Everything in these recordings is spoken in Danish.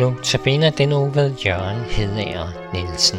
Notabene denne uge ved Jørgen Hedager Nielsen.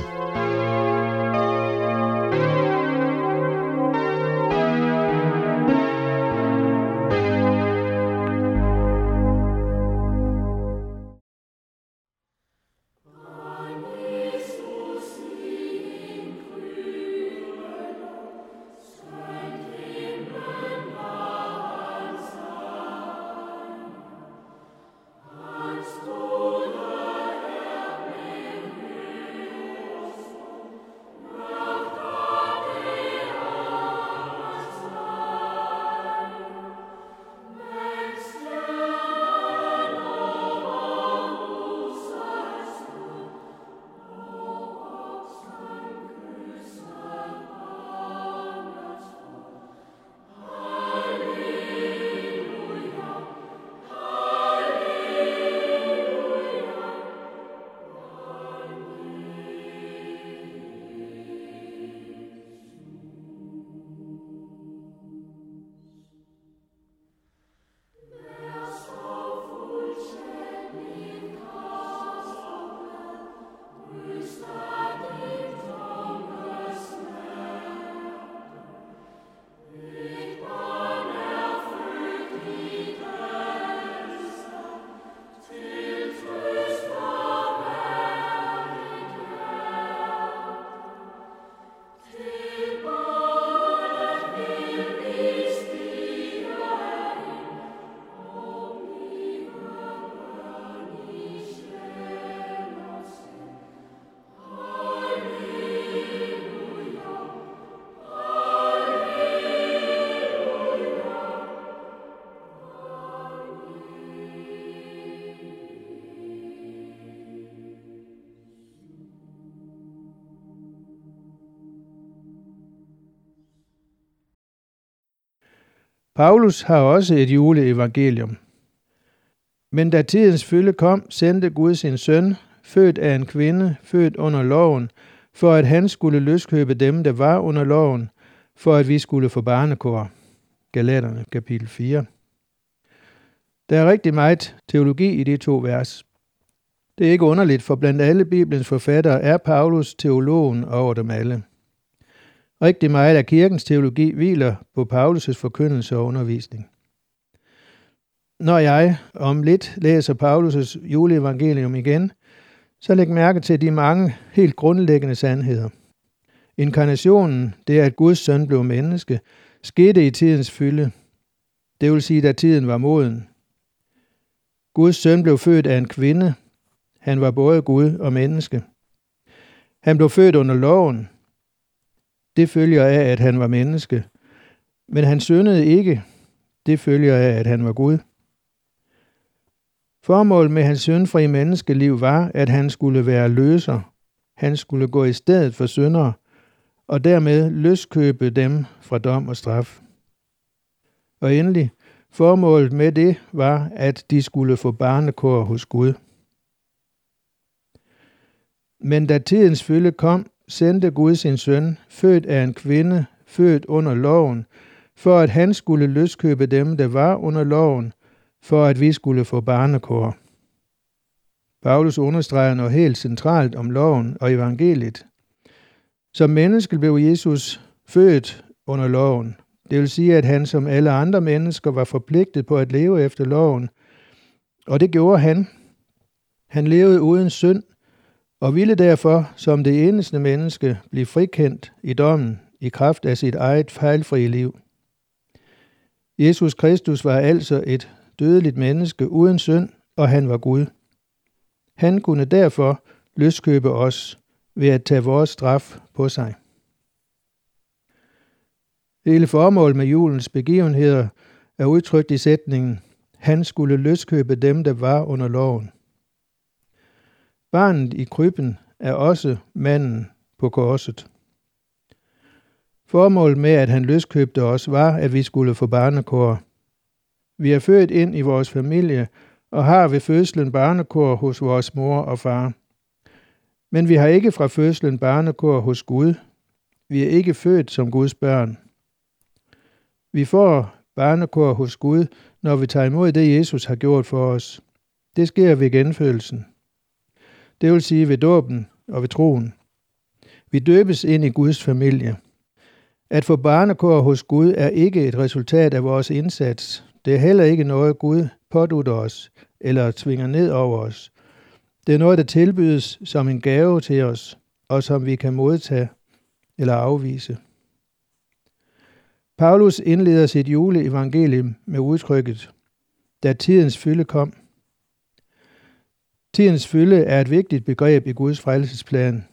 Paulus har også et juleevangelium. Men da tidens fylde kom, sendte Gud sin søn, født af en kvinde, født under loven, for at han skulle løskøbe dem, der var under loven, for at vi skulle få barnekår. Galaterne, kapitel 4. Der er rigtig meget teologi i de to vers. Det er ikke underligt, for blandt alle Bibelens forfattere er Paulus teologen over dem alle. Rigtig meget af kirkens teologi hviler på Paulus' forkyndelse og undervisning. Når jeg om lidt læser Paulus' juleevangelium igen, så læg mærke til de mange helt grundlæggende sandheder. Inkarnationen, det er at Guds søn blev menneske, skete i tidens fylde. Det vil sige, da tiden var moden. Guds søn blev født af en kvinde. Han var både Gud og menneske. Han blev født under loven. Det følger af, at han var menneske. Men han syndede ikke. Det følger af, at han var Gud. Formålet med hans syndfri menneskeliv var, at han skulle være løser. Han skulle gå i stedet for syndere, og dermed løskøbe dem fra dom og straf. Og endelig, formålet med det var, at de skulle få barnekår hos Gud. Men da tidens fylde kom, sendte Gud sin søn, født af en kvinde, født under loven, for at han skulle løskøbe dem, der var under loven, for at vi skulle få barnekår. Paulus understreger noget helt centralt om loven og evangeliet. Som menneske blev Jesus født under loven. Det vil sige, at han som alle andre mennesker var forpligtet på at leve efter loven. Og det gjorde han. Han levede uden synd, og ville derfor som det eneste menneske blive frikendt i dommen i kraft af sit eget fejlfrie liv. Jesus Kristus var altså et dødeligt menneske uden synd, og han var Gud. Han kunne derfor løskøbe os ved at tage vores straf på sig. Hele formålet med julens begivenheder er udtrykt i sætningen, han skulle løskøbe dem, der var under loven. Barnet i krybben er også manden på korset. Formålet med, at han løskøbte os, var, at vi skulle få barnekår. Vi er født ind i vores familie og har ved fødslen barnekår hos vores mor og far. Men vi har ikke fra fødslen barnekår hos Gud. Vi er ikke født som Guds børn. Vi får barnekår hos Gud, når vi tager imod det, Jesus har gjort for os. Det sker ved genfødelsen. det vil sige ved dåben og ved troen. Vi døbes ind i Guds familie. At få barnekår hos Gud er ikke et resultat af vores indsats. Det er heller ikke noget, Gud pådutter os eller tvinger ned over os. Det er noget, der tilbydes som en gave til os, og som vi kan modtage eller afvise. Paulus indleder sit juleevangelium med udtrykket, da tidens fylde kom. Tidens fylde er et vigtigt begreb i Guds frelsesplan.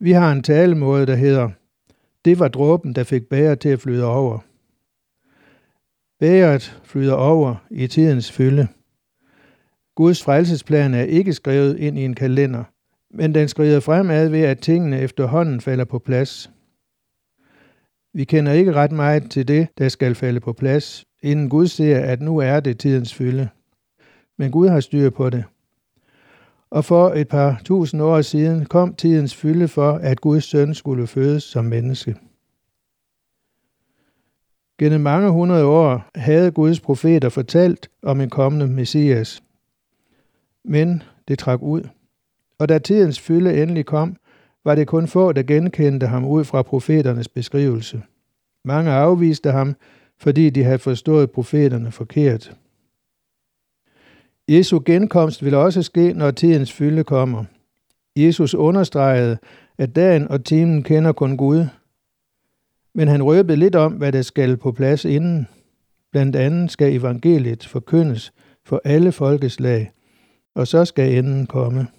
Vi har en talemåde, der hedder, det var dråben, der fik bægeret til at flyde over. Bægeret flyder over i tidens fylde. Guds frelsesplan er ikke skrevet ind i en kalender, men den skrider fremad ved, at tingene efterhånden falder på plads. Vi kender ikke ret meget til det, der skal falde på plads, inden Gud ser, at nu er det tidens fylde. Men Gud har styr på det. Og for et par tusind år siden kom tidens fylde for, at Guds søn skulle fødes som menneske. Gennem mange hundrede år havde Guds profeter fortalt om en kommende Messias. Men det trak ud. Og da tidens fylde endelig kom, var det kun få, der genkendte ham ud fra profeternes beskrivelse. Mange afviste ham, fordi de havde forstået profeterne forkert. Jesu genkomst vil også ske, når tidens fylde kommer. Jesus understregede, at dagen og timen kender kun Gud. Men han røbede lidt om, hvad der skal på plads inden. Blandt andet skal evangeliet forkyndes for alle folkeslag, og så skal enden komme.